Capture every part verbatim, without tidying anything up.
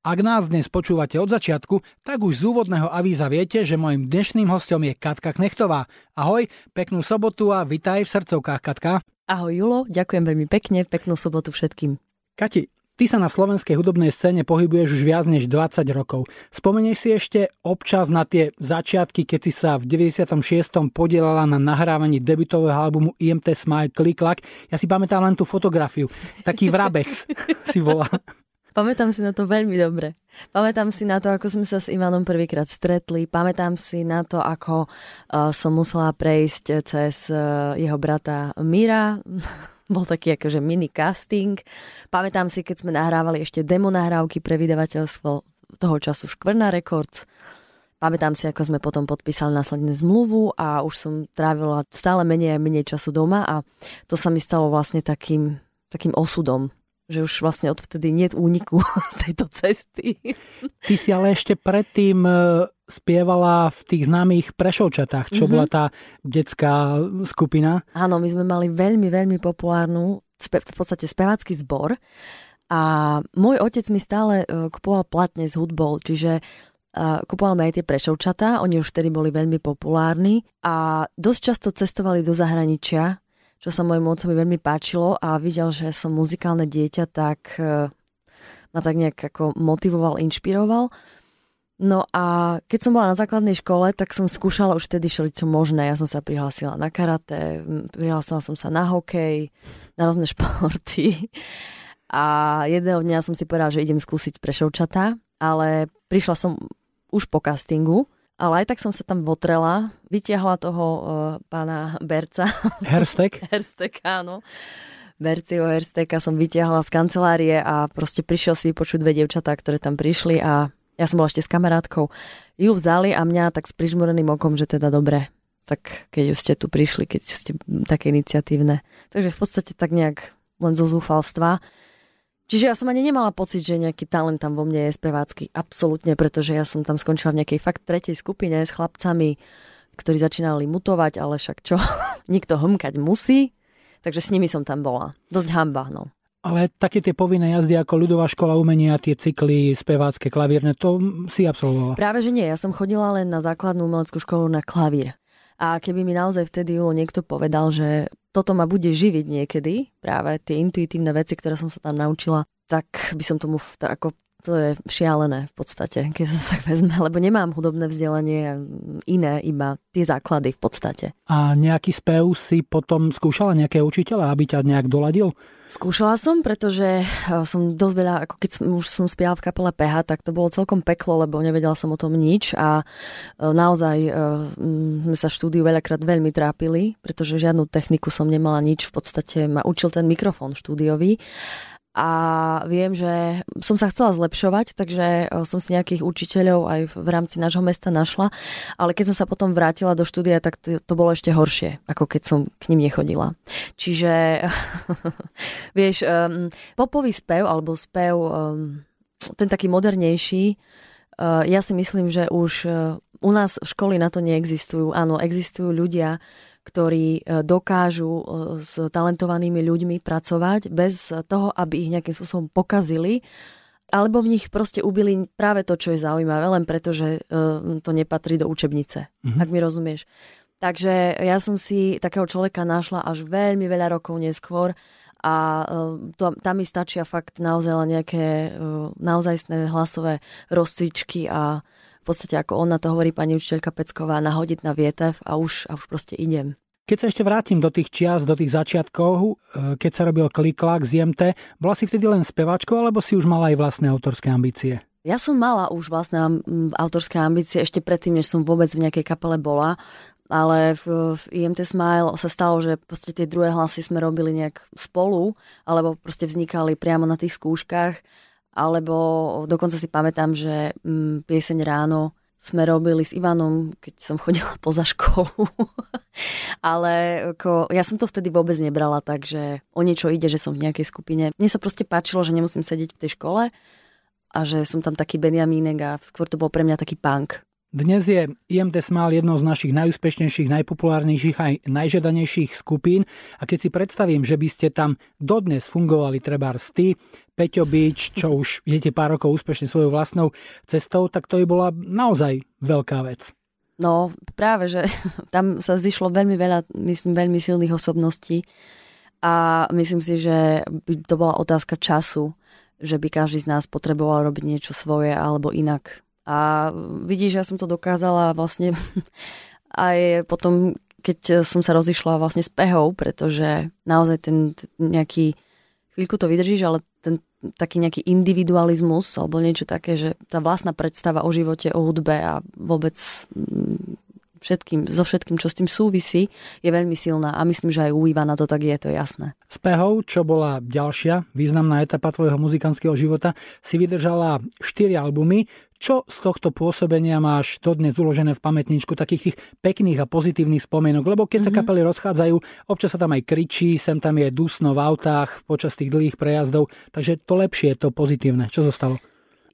Ak nás dnes počúvate od začiatku, tak už z úvodného avíza viete, že mojim dnešným hostom je Katka Knechtová. Ahoj, peknú sobotu a vitaj v srdcovkách, Katka. Ahoj Julo, ďakujem veľmi pekne, peknú sobotu všetkým. Kati, ty sa na slovenskej hudobnej scéne pohybuješ už viac než dvadsať rokov. Spomenieš si ešte občas na tie začiatky, keď si sa v deväťdesiatom šiestom podielala na nahrávaní debutového albumu í em té Smile Click Clack? Ja si pamätám len tú fotografiu. Taký vrabec si volá. Pamätám si na to veľmi dobre. Pamätám si na to, ako sme sa s Ivanom prvýkrát stretli. Pamätám si na to, ako uh, som musela prejsť cez uh, jeho brata Mira. Bol taký akože mini casting. Pamätám si, keď sme nahrávali ešte demo nahrávky pre vydavateľstvo toho času Škvrna Records. Pamätám si, ako sme potom podpísali následne zmluvu a už som trávila stále menej a menej času doma a to sa mi stalo vlastne takým, takým osudom, že už vlastne odvtedy niet úniku z tejto cesty. Ty si ale ešte predtým spievala v tých známych Prešovčatách, čo mm-hmm. bola tá detská skupina. Áno, my sme mali veľmi, veľmi populárnu, v podstate spevácky zbor a môj otec mi stále kupoval platne s hudbou, čiže kupoval mi aj tie Prešovčatá, oni už vtedy boli veľmi populárni a dosť často cestovali do zahraničia, čo sa mojemu otcovi veľmi páčilo a videl, že som muzikálne dieťa, tak ma tak nejak ako motivoval, inšpiroval. No a keď som bola na základnej škole, tak som skúšala už vtedy všeličo možné. Ja som sa prihlásila na karate, prihlásila som sa na hokej, na rôzne športy. A jedného dňa som si povedala, že idem skúsiť Prešovčatá, ale prišla som už po castingu. Ale aj tak som sa tam votrela, vytiahla toho uh, pána Berca. Herstek? Herstek, áno. Berciho Hersteka som vytiahla z kancelárie a proste prišiel si vypočuť dve dievčatá, ktoré tam prišli a ja som bola ešte s kamarátkou. Ju vzali a mňa tak s prižmureným okom, že teda dobre, tak keď už ste tu prišli, keď ste také iniciatívne. Takže v podstate tak nejak len zo zúfalstva. Čiže ja som ani nemala pocit, že nejaký talent tam vo mne je spevácky. Absolútne, pretože ja som tam skončila v nejakej fakt tretej skupine s chlapcami, ktorí začínali mutovať, ale však čo? Nikto hmkať musí, takže s nimi som tam bola. Dosť hanba, no. Ale také tie povinné jazdy ako ľudová škola umenia, tie cykly, spevácké, klavírne, to si absolvovala? Práve, že nie. Ja som chodila len na základnú umeleckú školu na klavír. A keby mi naozaj vtedy Julo niekto povedal, že toto ma bude živiť niekedy, práve tie intuitívne veci, ktoré som sa tam naučila, tak by som tomu, ako, to je šialené v podstate, keď sa tak vezme, lebo nemám hudobné vzdelanie iné, iba tie základy v podstate. A nejaký spev si potom skúšala nejakého učiteľa, aby ťa nejak doladil? Skúšala som, pretože som dosť veľa, ako keď som, už som spiala v kapele Peha, tak to bolo celkom peklo, lebo nevedela som o tom nič a naozaj sme sa v štúdiu veľakrát veľmi trápili, pretože žiadnu techniku som nemala nič, v podstate ma učil ten mikrofón štúdiový a viem, že som sa chcela zlepšovať, takže som si nejakých učiteľov aj v rámci nášho mesta našla, ale keď som sa potom vrátila do štúdia, tak to, to bolo ešte horšie, ako keď som k ním nechodila. Čiže vieš, um, popový spev, alebo spev um, ten taký modernejší, uh, ja si myslím, že už uh, u nás školy na to neexistujú. Áno, existujú ľudia, ktorí dokážu s talentovanými ľuďmi pracovať bez toho, aby ich nejakým spôsobom pokazili, alebo v nich proste ubili práve to, čo je zaujímavé, len preto, že to nepatrí do učebnice, mm-hmm. ak mi rozumieš. Takže ja som si takého človeka našla až veľmi veľa rokov neskôr a to, tam mi stačia fakt naozaj nejaké naozajstné hlasové rozcvičky a v podstate, ako ona to hovorí, pani učiteľka Pecková, nahodiť na vietev a už, a už proste idem. Keď sa ešte vrátim do tých čias, do tých začiatkov, keď sa robil Kliklak z í em té, bola si vtedy len speváčkou, alebo si už mala aj vlastné autorské ambície? Ja som mala už vlastné autorské ambície ešte predtým, než som vôbec v nejakej kapele bola, ale v, v í em té Smile sa stalo, že proste tie druhé hlasy sme robili nejak spolu, alebo proste vznikali priamo na tých skúškach, alebo dokonca si pamätám, že pieseň Ráno sme robili s Ivanom, keď som chodila poza školu. Ale ako, ja som to vtedy vôbec nebrala, takže o niečo ide, že som v nejakej skupine. Mne sa proste páčilo, že nemusím sedieť v tej škole a že som tam taký Benjamínek a skôr to bol pre mňa taký punk. Dnes je í em té Smile jednou z našich najúspešnejších, najpopulárnejších aj najžiadanejších skupín a keď si predstavím, že by ste tam dodnes fungovali trebárs ty, Peťo Bič, čo už idete pár rokov úspešne svojou vlastnou cestou, tak to by bola naozaj veľká vec. No práve, že tam sa zišlo veľmi veľa, myslím, veľmi silných osobností a myslím si, že by to bola otázka času, že by každý z nás potreboval robiť niečo svoje alebo inak. A vidíš, ja som to dokázala vlastne aj potom, keď som sa rozišla vlastne s Pehou, pretože naozaj ten nejaký, chvíľku to vydržíš, ale ten taký nejaký individualizmus alebo niečo také, že tá vlastná predstava o živote, o hudbe a vôbec všetkým, so všetkým, čo s tým súvisí, je veľmi silná a myslím, že aj u Ivana to tak je, to je jasné. S Pehou, čo bola ďalšia významná etapa tvojho muzikantského života, si vydržala štyri albumy. Čo z tohto pôsobenia máš dodnes uložené v pamätničku takých tých pekných a pozitívnych spomienok? Lebo keď mm-hmm. sa kapely rozchádzajú, občas sa tam aj kričí, sem tam je dusno v autách počas tých dlhých prejazdov, takže to lepšie, to pozitívne. Čo zostalo?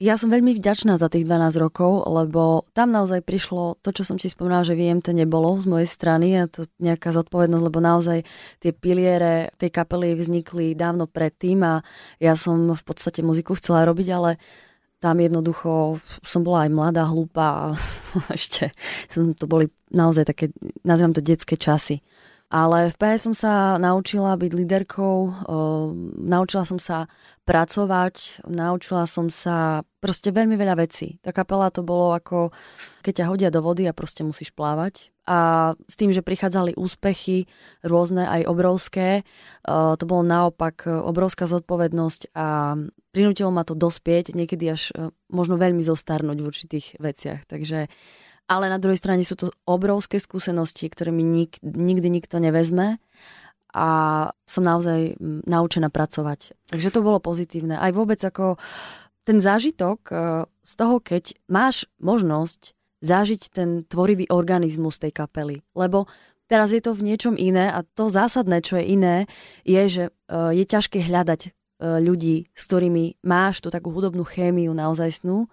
Ja som veľmi vďačná za tých dvanásť rokov, lebo tam naozaj prišlo to, čo som ti spomínala, že viem, to nebolo z mojej strany a to nejaká zodpovednosť, lebo naozaj tie piliere tej kapely vznikli dávno predtým a ja som v podstate muziku chcela robiť, ale tam jednoducho som bola aj mladá, hlúpa a ešte som, to boli naozaj také, nazývam to detské časy. Ale v Pehe som sa naučila byť líderkou, naučila som sa pracovať, naučila som sa proste veľmi veľa vecí. Tá kapela to bolo ako, keď ťa hodia do vody a proste musíš plávať. A s tým, že prichádzali úspechy rôzne, aj obrovské, to bolo naopak obrovská zodpovednosť a prinútilo ma to dospieť, niekedy až možno veľmi zostarnúť v určitých veciach. Takže... Ale na druhej strane sú to obrovské skúsenosti, ktoré mi nik, nikdy nikto nevezme a som naozaj naučená pracovať. Takže to bolo pozitívne. Aj vôbec ako ten zážitok z toho, keď máš možnosť zažiť ten tvorivý organizmus tej kapely. Lebo teraz je to v niečom iné a to zásadné, čo je iné, je, že je ťažké hľadať ľudí, s ktorými máš tú takú hudobnú chémiu naozajstnú,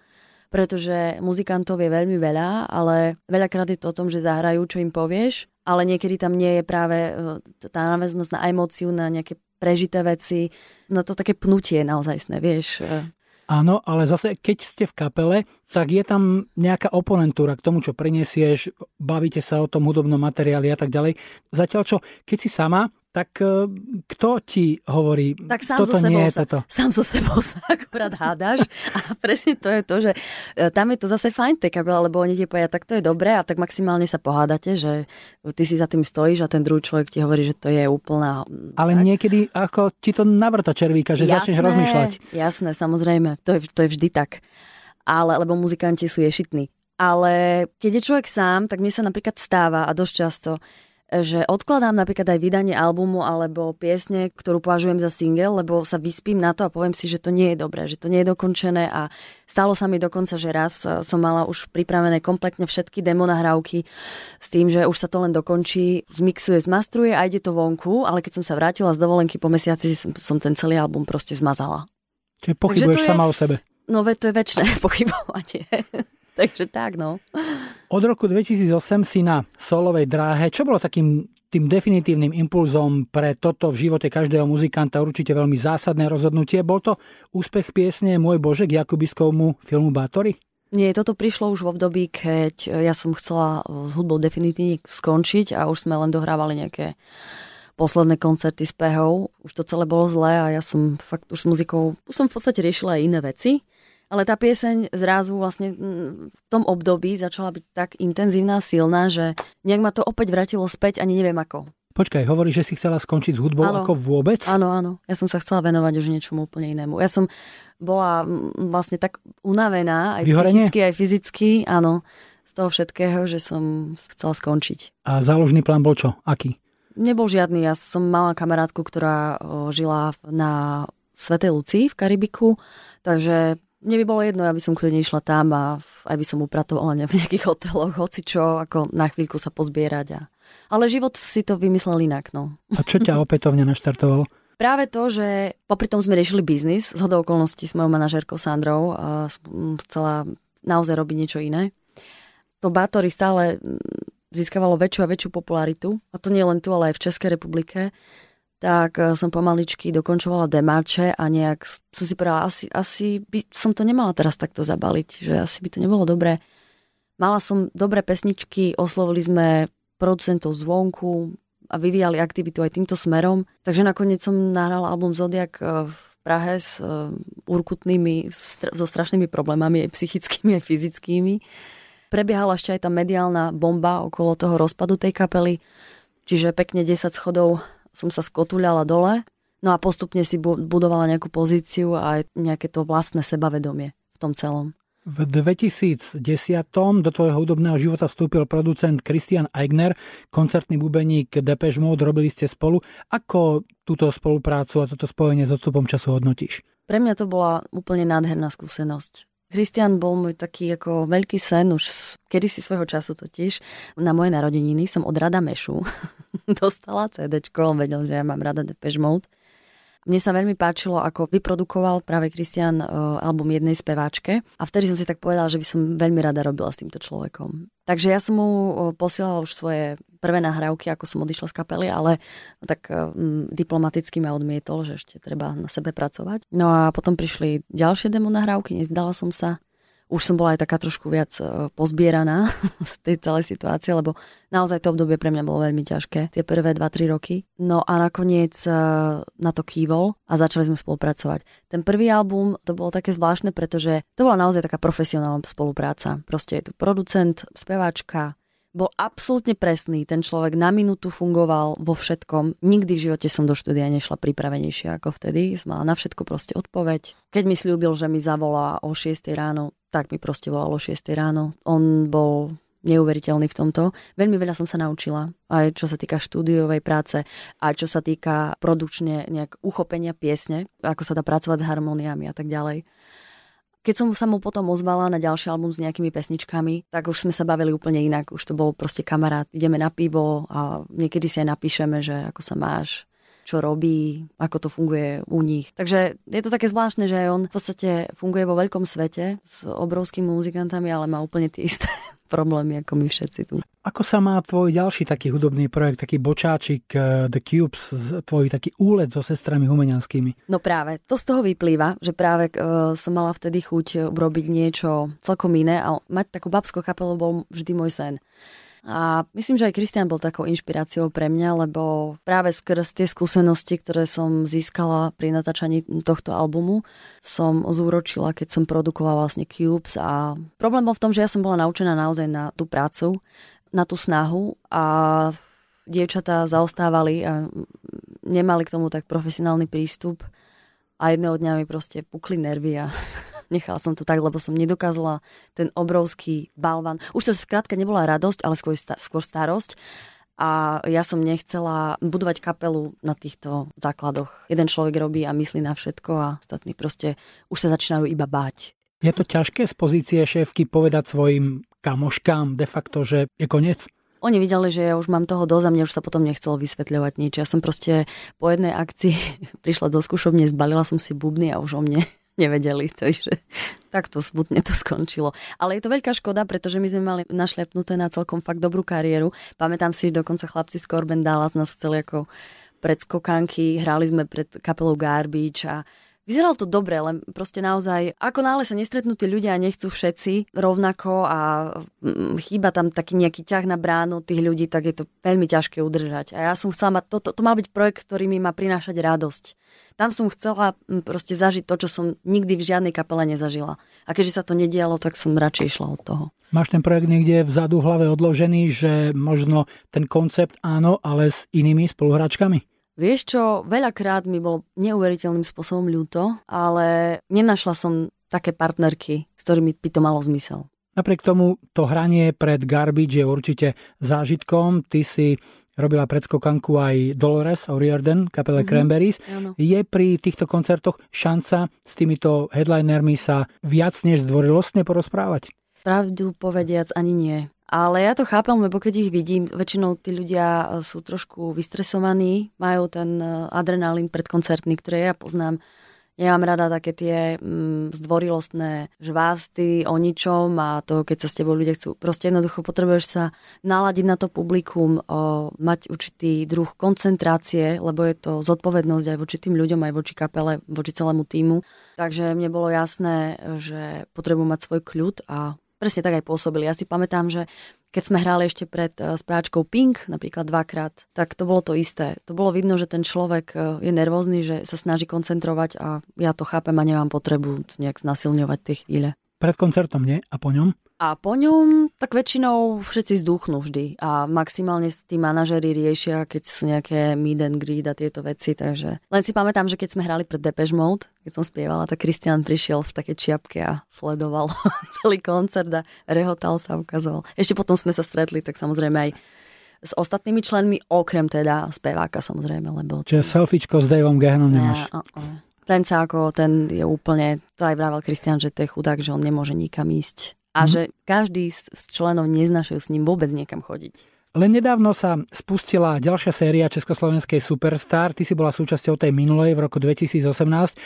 pretože muzikantov je veľmi veľa, ale veľakrát je to o tom, že zahrajú, čo im povieš, ale niekedy tam nie je práve tá náväznosť na emóciu, na nejaké prežité veci, na to také pnutie naozajstné, vieš. Áno, ale zase, keď ste v kapele, tak je tam nejaká oponentúra k tomu, čo prinesieš, bavíte sa o tom hudobnom materiáli a tak ďalej. Zatiaľ čo, keď si sama, tak kto ti hovorí, tak sám toto so nie je sa, toto? Sám so sebou sa akurát hádaš a presne to je to, že tam je to zase fajn tej kapela, lebo oni ti povedia, tak to je dobré a tak maximálne sa pohádate, že ty si za tým stojíš a ten druhý človek ti hovorí, že to je úplná... Ale tak niekedy ako ti to navrta červíka, že jasné, začneš rozmýšľať. Jasné, samozrejme, to je, to je vždy tak. Ale, lebo muzikanti sú ješitní. Ale keď je človek sám, tak mne sa napríklad stáva a dosť často, že odkladám napríklad aj vydanie albumu alebo piesne, ktorú považujem za single, lebo sa vyspím na to a poviem si, že to nie je dobré, že to nie je dokončené a stalo sa mi dokonca, že raz som mala už pripravené kompletne všetky demo nahrávky s tým, že už sa to len dokončí, zmixuje, zmastruje a ide to vonku, ale keď som sa vrátila z dovolenky po mesiaci, som, som ten celý album proste zmazala. Čiže pochybuješ sama o sebe. No veď to je večné pochybovanie. Takže tak, no. Od roku dvetisíc osem si na solovej dráhe. Čo bolo takým tým definitívnym impulzom pre toto v živote každého muzikanta? Určite veľmi zásadné rozhodnutie. Bol to úspech piesne Môj Bože k Jakubiskovmu filmu Bátori? Nie, toto prišlo už v období, keď ja som chcela s hudbou definitívne skončiť a už sme len dohrávali nejaké posledné koncerty s Pehou. Už to celé bolo zlé a ja som fakt už s muzikou, už som v podstate riešila aj iné veci. Ale tá pieseň zrazu vlastne v tom období začala byť tak intenzívna a silná, že nejak ma to opäť vrátilo späť, ani neviem ako. Počkaj, hovoríš, že si chcela skončiť s hudbou áno, ako vôbec? Áno, áno. Ja som sa chcela venovať už niečomu úplne inému. Ja som bola vlastne tak unavená, aj Vyhorenie? Psychicky, aj fyzicky, áno, z toho všetkého, že som chcela skončiť. A záložný plán bol čo? Aký? Nebol žiadny. Ja som mala kamarátku, ktorá žila na Svätej Lucii v Karibiku, takže mne by bolo jedno, aby som kľudne išla tam a aj by som upratovala v nejakých hoteloch, hocičo, ako na chvíľku sa pozbierať. A... Ale život si to vymyslel inak, no. A čo ťa opätovne naštartovalo? Práve to, že popri tom sme riešili biznis, zhodou okolností s mojou manažérkou Sandrou, a chcela naozaj robiť niečo iné. to Bátori stále získavalo väčšiu a väčšiu popularitu, a to nie len tu, ale aj v Českej republike, tak som pomaličky dokončovala demáče a nejak som si povedala, asi, asi by som to nemala teraz takto zabaliť, že asi by to nebolo dobré. Mala som dobré pesničky, oslovili sme producentov zvonku a vyvíjali aktivitu aj týmto smerom, takže nakoniec som nahrala album Zodiak v Prahe s urkutnými, so strašnými problémami, aj psychickými, aj fyzickými. Prebiehala ešte aj tá mediálna bomba okolo toho rozpadu tej kapely, čiže pekne desať schodov som sa skotuľala dole, no a postupne si budovala nejakú pozíciu a nejaké to vlastné sebavedomie v tom celom. V dvetisícdesať do tvojho hudobného života vstúpil producent Christian Eigner, koncertný bubeník Depeche Mode, robili ste spolu. Ako túto spoluprácu a toto spojenie s odstupom času hodnotíš? Pre mňa to bola úplne nádherná skúsenosť. Christian bol môj taký ako veľký sen už kedysi svojho času totiž. Na moje narodeniny som od Rada Mešu dostala cédečko, on vedel, že ja mám rada Depeche Mode. Mne sa veľmi páčilo, ako vyprodukoval práve Christian album jednej speváčke a vtedy som si tak povedala, že by som veľmi rada robila s týmto človekom. Takže ja som mu posielala už svoje prvé nahrávky, ako som odišla z kapely, ale tak um, diplomaticky ma odmietol, že ešte treba na sebe pracovať. No a potom prišli ďalšie demo nahrávky, nezdala som sa. Už som bola aj taká trošku viac pozbieraná z tej celej situácie, lebo naozaj to obdobie pre mňa bolo veľmi ťažké, tie prvé dva tri roky. No a nakoniec na to kývol a začali sme spolupracovať. Ten prvý album, to bolo také zvláštne, pretože to bola naozaj taká profesionálna spolupráca. Proste je to producent, speváčka. Bol absolútne presný, ten človek na minútu fungoval vo všetkom. Nikdy v živote som do štúdia nešla pripravenejšia ako vtedy. Som mala na všetko proste odpoveď. Keď mi sľúbil, že mi zavolá o šiestej ráno, tak mi proste volalo o šiestej ráno. On bol neuveriteľný v tomto. Veľmi veľa som sa naučila, aj čo sa týka štúdiovej práce, aj čo sa týka produkčne nejak uchopenia piesne, ako sa dá pracovať s harmóniami a tak ďalej. Keď som sa mu potom ozvala na ďalší album s nejakými pesničkami, tak už sme sa bavili úplne inak. Už to bol proste kamarát. Ideme na pivo a niekedy si aj napíšeme, že ako sa máš, čo robí, ako to funguje u nich. Takže je to také zvláštne, že on v podstate funguje vo veľkom svete s obrovskými muzikantami, ale má úplne tie isté problémy ako my všetci tu. Ako sa má tvoj ďalší taký hudobný projekt, taký bočáčik The Cubes, tvoj taký úlet so sestrami humenianskými? No práve, to z toho vyplýva, že práve uh, som mala vtedy chuť urobiť niečo celkom iné a mať takú babskú kapelu bol vždy môj sen. A myslím, že aj Christian bol takou inšpiráciou pre mňa, lebo práve skrz tie skúsenosti, ktoré som získala pri natáčaní tohto albumu, som zúročila, keď som produkovala vlastne Cubes. A problém bol v tom, že ja som bola naučená naozaj na tú prácu, na tú snahu a dievčatá zaostávali a nemali k tomu tak profesionálny prístup. A jedného dňa mi proste pukli nervy a nechala som to tak, lebo som nedokázala ten obrovský balvan. Už to skrátka nebola radosť, ale skôr, skôr starosť. A ja som nechcela budovať kapelu na týchto základoch. Jeden človek robí a myslí na všetko a ostatní proste už sa začínajú iba báť. Je to ťažké z pozície šéfky povedať svojim kamoškám de facto, že je koniec? Oni videli, že ja už mám toho dosť a mne už sa potom nechcelo vysvetľovať nič. Ja som proste po jednej akcii prišla do skúšovne, zbalila som si bubny a už o mne nevedeli, takže takto smutne to skončilo. Ale je to veľká škoda, pretože my sme mali našľapnuté na celkom fakt dobrú kariéru. Pamätám si, že dokonca chlapci z Korbendála z nás chceli ako predskokanky, hrali sme pred kapelou Garbage a vyzeralo to dobre, len proste naozaj, ako náhle sa nestretnú tí ľudia a nechcú všetci rovnako a chýba tam taký nejaký ťah na bránu tých ľudí, tak je to veľmi ťažké udržať. A ja som sama, to, to, to mal byť projekt, ktorý mi má prinášať radosť. Tam som chcela proste zažiť to, čo som nikdy v žiadnej kapele nezažila. A keďže sa to nedialo, tak som radšej išla od toho. Máš ten projekt niekde vzadu v hlave odložený, že možno ten koncept áno, ale s inými spoluhráčkami? Vieš čo, veľakrát mi bolo neuveriteľným spôsobom ľúto, ale nenašla som také partnerky, s ktorými by to malo zmysel. Napriek tomu to hranie pred Garbage je určite zážitkom. Ty si robila predskokanku aj Dolores O'Riordan, kapele mm-hmm. Cranberries. Áno. Je pri týchto koncertoch šanca s týmito headlinermi sa viac než zdvorilostne porozprávať? Pravdu povediac ani nie. Ale ja to chápem, lebo keď ich vidím, väčšinou tí ľudia sú trošku vystresovaní, majú ten adrenalín predkoncertný, ktorý ja poznám Nemám rada také tie mm, zdvorilostné žvásty o ničom a to, keď sa s tebou ľudia chcú. Proste jednoducho potrebuješ sa naladiť na to publikum, o, mať určitý druh koncentrácie, lebo je to zodpovednosť aj voči tým ľuďom, aj voči kapele, voči celému tímu. Takže mne bolo jasné, že potrebujem mať svoj kľud a presne tak aj pôsobili. Ja si pamätám, že keď sme hrali ešte pred spráčkou Pink, napríklad dvakrát, tak to bolo to isté. To bolo vidno, že ten človek je nervózny, že sa snaží koncentrovať a ja to chápem a nemám potrebu nejak znasilňovať tie chvíle. Pred koncertom nie a po ňom? A po ňom tak väčšinou všetci zdúchnú vždy a maximálne tí manažeri riešia, keď sú nejaké meet and greet a tieto veci. Takže len si pamätám, že keď sme hrali pred Depeche Mode, keď som spievala, tak Christian prišiel v takej čiapke a sledoval celý koncert a rehotal sa, ukazoval. Ešte potom sme sa stretli, tak samozrejme aj s ostatnými členmi, okrem teda speváka samozrejme, lebo... Čiže selfiečko s Daveom Gahanom nemáš? Ne, uh-uh. Ten sa ako, ten je úplne, to aj vravel Christian, že to je chudák, že on nemôže nikam ísť. A mm-hmm. že každý z, z členov neznašajú s ním vôbec niekam chodiť. Len nedávno sa spustila ďalšia séria Československej Superstar. Ty si bola súčasťou tej minulej v roku dvetisícosemnásť.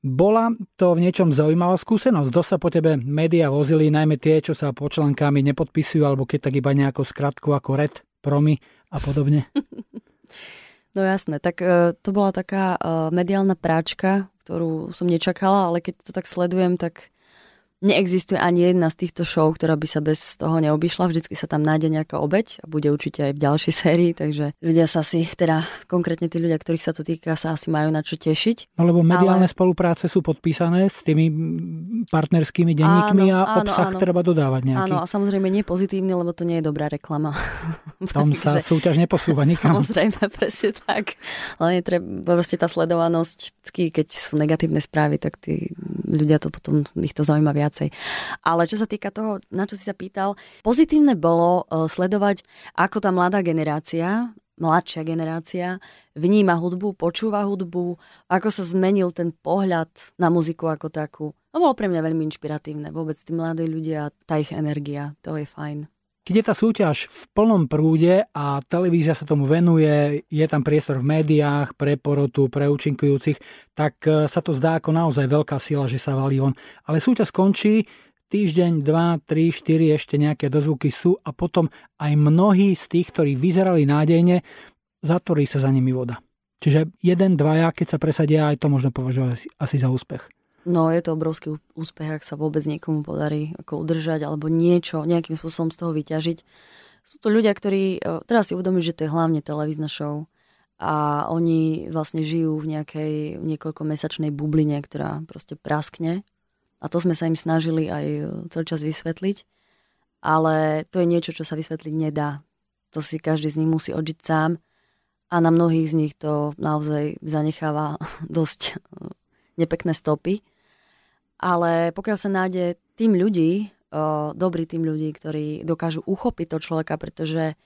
Bola to v niečom zaujímavá skúsenosť? Dosť sa po tebe médiá vozili, najmä tie, čo sa pod článkami nepodpisujú, alebo keď tak iba nejakou skratku ako red, promy a podobne. No jasné, tak e, to bola taká e, mediálna práčka, ktorú som nečakala, ale keď to tak sledujem, tak neexistuje ani jedna z týchto show, ktorá by sa bez toho neobyšla. Vždycky sa tam nájde nejaká obeť a bude určite aj v ďalšej sérii, takže ľudia sa si, teda konkrétne tí ľudia, ktorých sa to týka, sa asi majú na čo tešiť. No lebo mediálne ale... spolupráce sú podpísané s tými partnerskými denníkmi áno, a obsah áno, áno. treba dodávať nejaký. Áno, a samozrejme nie pozitívny, lebo to nie je dobrá reklama. Tam sa že... súťaž neposúva nikam. Samozrejme, presne tak. Ale netreba, proste tá sledovanosť, keď sú negatívne správy, tak tí ľudia to potom, ich to zaujíma viacej. Ale čo sa týka toho, na čo si sa pýtal, pozitívne bolo sledovať, ako tá mladá generácia, mladšia generácia vníma hudbu, počúva hudbu, ako sa zmenil ten pohľad na muziku ako takú. To bolo pre mňa veľmi inšpiratívne. Vôbec tí mladí ľudia, tá ich energia, to je fajn. Keď je tá súťaž v plnom prúde a televízia sa tomu venuje, je tam priestor v médiách pre porotu, pre účinkujúcich, tak sa to zdá ako naozaj veľká sila, že sa valí on. Ale súťaž skončí, týždeň, dva, tri, štyri, ešte nejaké dozvuky sú a potom aj mnohí z tých, ktorí vyzerali nádejne, zatvorí sa za nimi voda. Čiže jeden, dvaja, keď sa presadia, aj to možno považovať asi za úspech. No, je to obrovský úspech, ak sa vôbec niekomu podarí ako udržať alebo niečo, nejakým spôsobom z toho vyťažiť. Sú to ľudia, ktorí, treba si uvedomiť, že to je hlavne televízna show a oni vlastne žijú v nejakej niekoľkomesačnej bubline, ktorá proste praskne a to sme sa im snažili aj celý čas vysvetliť, ale to je niečo, čo sa vysvetliť nedá. To si každý z nich musí odžiť sám a na mnohých z nich to naozaj zanecháva dosť nepekné stopy. Ale pokiaľ sa nájde tým ľudí, dobrý tým ľudí, ktorí dokážu uchopiť to človeka, pretože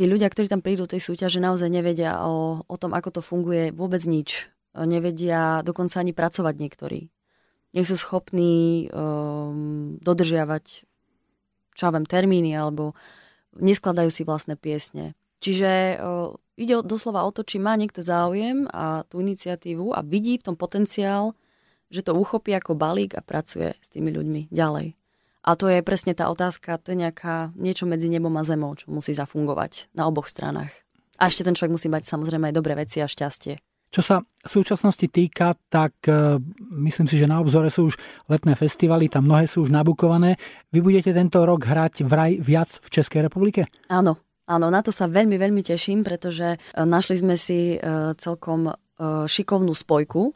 tí ľudia, ktorí tam prídu do tej súťaže, naozaj nevedia o, o tom, ako to funguje, vôbec nič. Nevedia dokonca ani pracovať niektorí. Nie sú schopní um, dodržiavať čo viem, termíny, alebo neskladajú si vlastné piesne. Čiže um, ide doslova o to, či má niekto záujem a tú iniciatívu a vidí v tom potenciál, že to uchopí ako balík a pracuje s tými ľuďmi ďalej. A to je presne tá otázka, to je nejaká, niečo medzi nebom a zemou, čo musí zafungovať na oboch stranách. A ešte ten človek musí mať samozrejme aj dobré veci a šťastie. Čo sa v súčasnosti týka, tak e, myslím si, že na obzore sú už letné festivaly, tam mnohé sú už nabukované. Vy budete tento rok hrať vraj viac v Českej republike? Áno, áno, na to sa veľmi, veľmi teším, pretože našli sme si e, celkom e, šikovnú spojku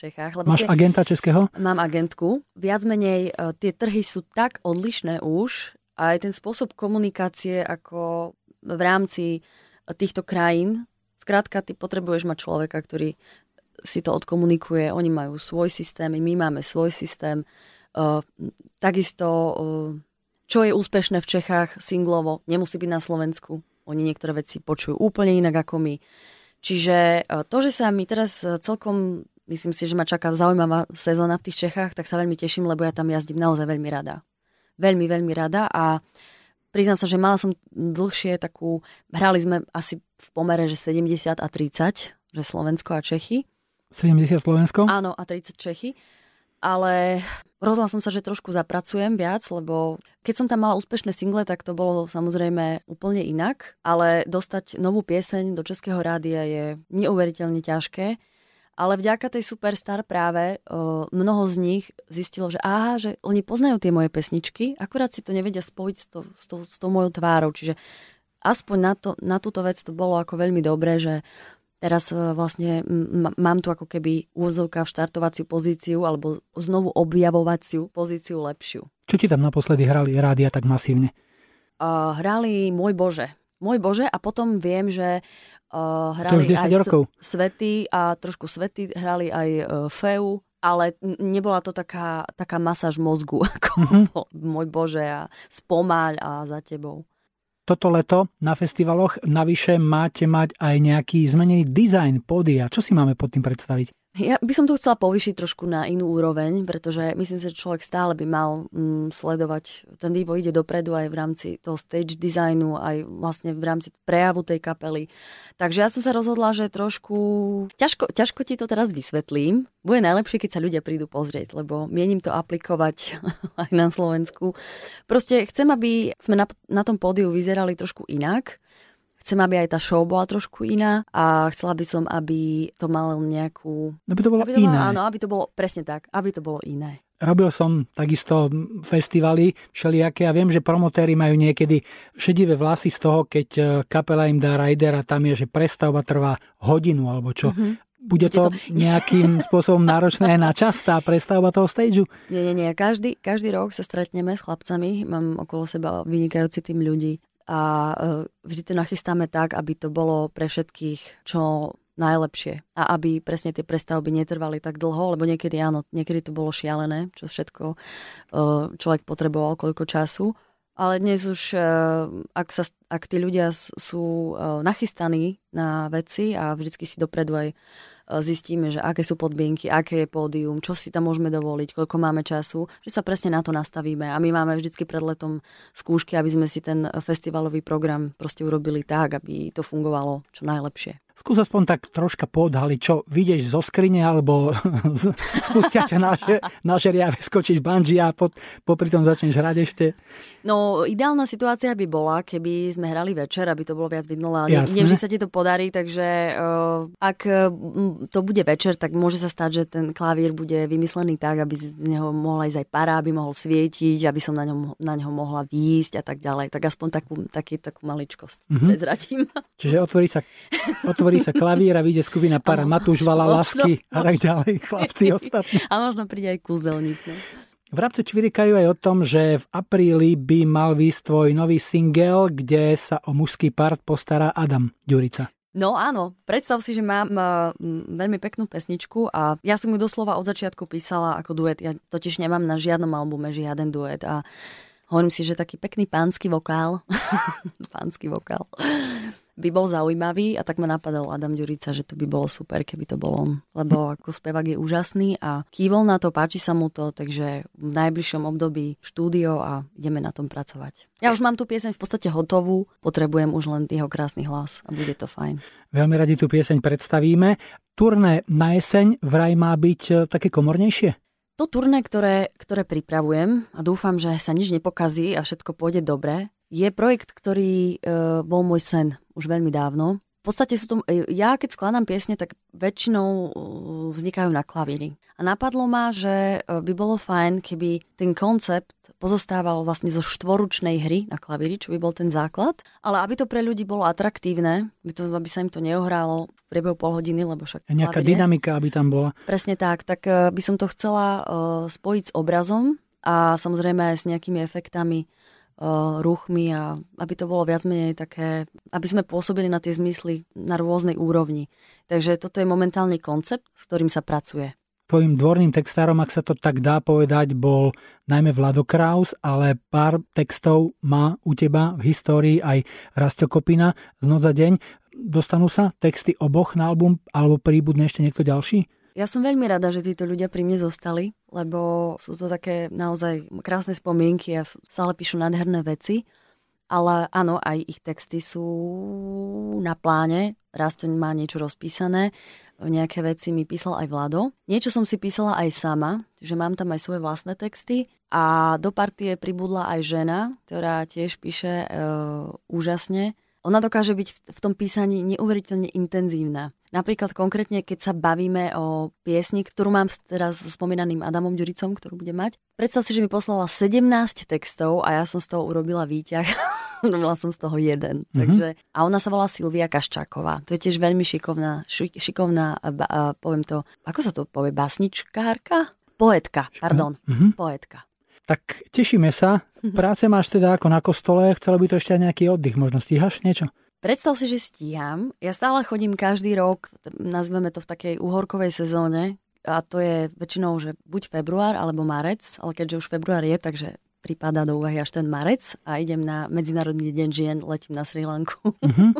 Čechách, lebo máš tie, agenta českého? Mám agentku. Viac menej tie trhy sú tak odlišné už a aj ten spôsob komunikácie ako v rámci týchto krajín. Skrátka, ty potrebuješ mať človeka, ktorý si to odkomunikuje. Oni majú svoj systém, my máme svoj systém. Takisto, čo je úspešné v Čechách singlovo, nemusí byť na Slovensku. Oni niektoré veci počujú úplne inak ako my. Čiže to, že sa mi teraz celkom... Myslím si, že ma čaká zaujímavá sezóna v tých Čechách, tak sa veľmi teším, lebo ja tam jazdím naozaj veľmi rada. Veľmi, veľmi rada a priznám sa, že mala som dlhšie takú, hrali sme asi v pomere, že sedemdesiat a tridsať, že Slovensko a Čechy. sedemdesiat Slovensko? Áno, a tridsať Čechy. Ale rozhodla som sa, že trošku zapracujem viac, lebo keď som tam mala úspešné single, tak to bolo samozrejme úplne inak, ale dostať novú pieseň do Českého rádia je neuveriteľne ťažké. Ale vďaka tej Superstar práve o, mnoho z nich zistilo, že aha, že oni poznajú tie moje pesničky, akurát si to nevedia spojiť s, to, s, to, s tou mojou tvárou. Čiže aspoň na, to, na túto vec to bolo ako veľmi dobré, že teraz vlastne m- mám tu ako keby úvodzovka v štartovaciu pozíciu alebo znovu objavovaciu pozíciu lepšiu. Čo ti tam naposledy hrali rádia tak masívne? Uh, hrali Môj Bože. Môj Bože a potom viem, že uh, hrali aj rokov. Svety a trošku Svety, hrali aj uh, Feu, ale nebola to taká, taká masáž mozgu ako mm-hmm. Môj Bože a Spomáľ a Za tebou. Toto leto na festivaloch navyše máte mať aj nejaký zmenený dizajn pódia. Čo si máme pod tým predstaviť? Ja by som to chcela povýšiť trošku na inú úroveň, pretože myslím si, že človek stále by mal mm, sledovať. Ten vývoj ide dopredu aj v rámci toho stage designu, aj vlastne v rámci prejavu tej kapely. Takže ja som sa rozhodla, že trošku... Ťažko, ťažko ti to teraz vysvetlím. Bude najlepšie, keď sa ľudia prídu pozrieť, lebo mienim to aplikovať aj na Slovensku. Proste chcem, aby sme na, na tom pódiu vyzerali trošku inak. Chcem, aby aj tá show bola trošku iná a chcela by som, aby to malo nejakú... Aby to bolo aby to iné. Bolo, áno, aby to bolo presne tak, aby to bolo iné. Robil som takisto festivaly všelijaké a viem, že promotéri majú niekedy šedivé vlasy z toho, keď kapela im dá rider a tam je, že prestavba trvá hodinu alebo čo. Mm-hmm. Bude to, to nejakým spôsobom náročné na čas, tá prestavba toho stageu? Nie, nie, nie. Každý, každý rok sa stretneme s chlapcami. Mám okolo seba vynikajúci tým ľudí. A vždy to nachystáme tak, aby to bolo pre všetkých čo najlepšie. A aby presne tie prestavby netrvali tak dlho, lebo niekedy áno, niekedy to bolo šialené, čo všetko človek potreboval, koľko času. Ale dnes už, ak, sa, ak tí ľudia sú nachystaní na veci a vždycky si dopredu aj zistíme, že aké sú podmienky, aké je pódium, čo si tam môžeme dovoliť, koľko máme času, že sa presne na to nastavíme. A my máme vždycky pred letom skúšky, aby sme si ten festivalový program proste urobili tak, aby to fungovalo čo najlepšie. Skús aspoň tak troška podhaliť, čo vidieš zo skrine, alebo spustia ťa na žeriave, skočíš bungee a pod, popri tom začneš hrať ešte. No, ideálna situácia by bola, keby sme hrali večer, aby to bolo viac vidno, ale neviem, že sa ti to podarí, takže uh, ak to bude večer, tak môže sa stať, že ten klavír bude vymyslený tak, aby z neho mohla ísť aj para, aby mohol svietiť, aby som na, ňom, na ňo mohla výjsť a tak ďalej. Tak aspoň takú, taký, takú maličkosť mm-hmm. prezradím. Čiže otvorí sa... Otvorí Otvorí sa klavír a vyjde skupina para, Matúš Vala, Lásky a tak ďalej, chlapci ostatní. A možno príde aj kúzelník. No. Vrabce čvirikajú aj o tom, že v apríli by mal výsť tvoj nový single, kde sa o mužský part postará Adam Ďurica. No áno, predstav si, že mám uh, veľmi peknú pesničku a ja som ju doslova od začiatku písala ako duet. Ja totiž nemám na žiadnom albume žiaden duet a hovorím si, že taký pekný pánsky vokál. Pánsky vokál. by bol zaujímavý a tak ma napadal Adam Ďurica, že to by bolo super, keby to bol on. Lebo ako spevák je úžasný a kývol na to, páči sa mu to, takže v najbližšom období štúdio a ideme na tom pracovať. Ja už mám tú pieseň v podstate hotovú, potrebujem už len jeho krásny hlas a bude to fajn. Veľmi radi tú pieseň predstavíme. Turné na jeseň vraj má byť také komornejšie? To turné, ktoré, ktoré pripravujem a dúfam, že sa nič nepokazí a všetko pôjde dobre, je projekt, ktorý e, bol môj sen už veľmi dávno. V podstate sú to, e, ja keď skladám piesne, tak väčšinou e, vznikajú na klavíri. A napadlo ma, že e, by bolo fajn, keby ten koncept pozostával vlastne zo štvoručnej hry na klavíri, čo by bol ten základ. Ale aby to pre ľudí bolo atraktívne, aby, to, aby sa im to neohrálo v priebehu pol hodiny, lebo však... A nejaká klavíri, dynamika, aby tam bola. Presne tak, tak e, by som to chcela e, spojiť s obrazom a samozrejme aj s nejakými efektami, ruchmi a aby to bolo viac menej také, aby sme pôsobili na tie zmysly na rôznej úrovni. Takže toto je momentálny koncept, s ktorým sa pracuje. Tvojim dvorným textárom, ak sa to tak dá povedať, bol najmä Vlado Kraus, ale pár textov má u teba v histórii aj Rasťo Kopina z Noc za deň. Dostanú sa texty oboch na album alebo príbudne ešte niekto ďalší? Ja som veľmi rada, že títo ľudia pri mne zostali, lebo sú to také naozaj krásne spomienky a stále píšu nádherné veci. Ale áno, aj ich texty sú na pláne. Rasťoň má niečo rozpísané. Nejaké veci mi písal aj Vlado. Niečo som si písala aj sama, že mám tam aj svoje vlastné texty. A do partie pribudla aj žena, ktorá tiež píše e, úžasne. Ona dokáže byť v, v tom písaní neuveriteľne intenzívna. Napríklad konkrétne, keď sa bavíme o piesni, ktorú mám teraz s spomínaným Adamom Ďuricom, ktorú bude mať. Predstav si, že mi poslala sedemnásť textov a ja som z toho urobila výťah. Mala som z toho jeden. Mm-hmm. Takže, a ona sa volá Silvia Kaščáková. To je tiež veľmi šikovná, ši, šikovná, ba, poviem to, ako sa to povie, básničkárka? Poetka, pardon, mm-hmm. poetka. Tak tešíme sa. Práce máš teda ako na kostole, chcela by to ešte aj nejaký oddych. Možno stíhaš niečo? Predstav si, že stíham. Ja stále chodím každý rok, nazveme to v takej uhorkovej sezóne, a to je väčšinou, že buď február alebo marec, ale keďže už február je, takže pripadá do úvahy až ten marec a idem na Medzinárodný deň žien, letím na Srí Lanku. Mm-hmm.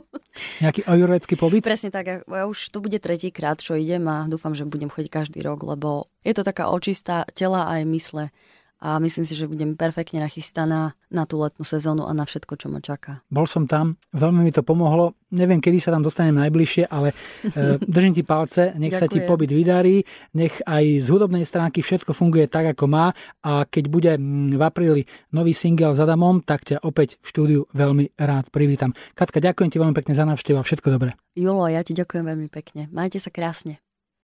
Nejaký ajurvédsky pobyt? Presne tak, ja už to bude tretíkrát, čo idem a dúfam, že budem chodiť každý rok, lebo je to taká očistá tela a aj mysle a myslím si, že budem perfektne nachystaná na tú letnú sezónu a na všetko, čo ma čaká. Bol som tam, veľmi mi to pomohlo. Neviem, kedy sa tam dostanem najbližšie, ale e, držím ti palce, nech Ďakujem. Sa ti pobyt vydarí, nech aj z hudobnej stránky všetko funguje tak, ako má a keď bude v apríli nový single s Adamom, tak ťa opäť v štúdiu veľmi rád privítam. Katka, ďakujem ti veľmi pekne za návštevu a všetko dobré. Julo, ja ti ďakujem veľmi pekne. Majte sa krásne.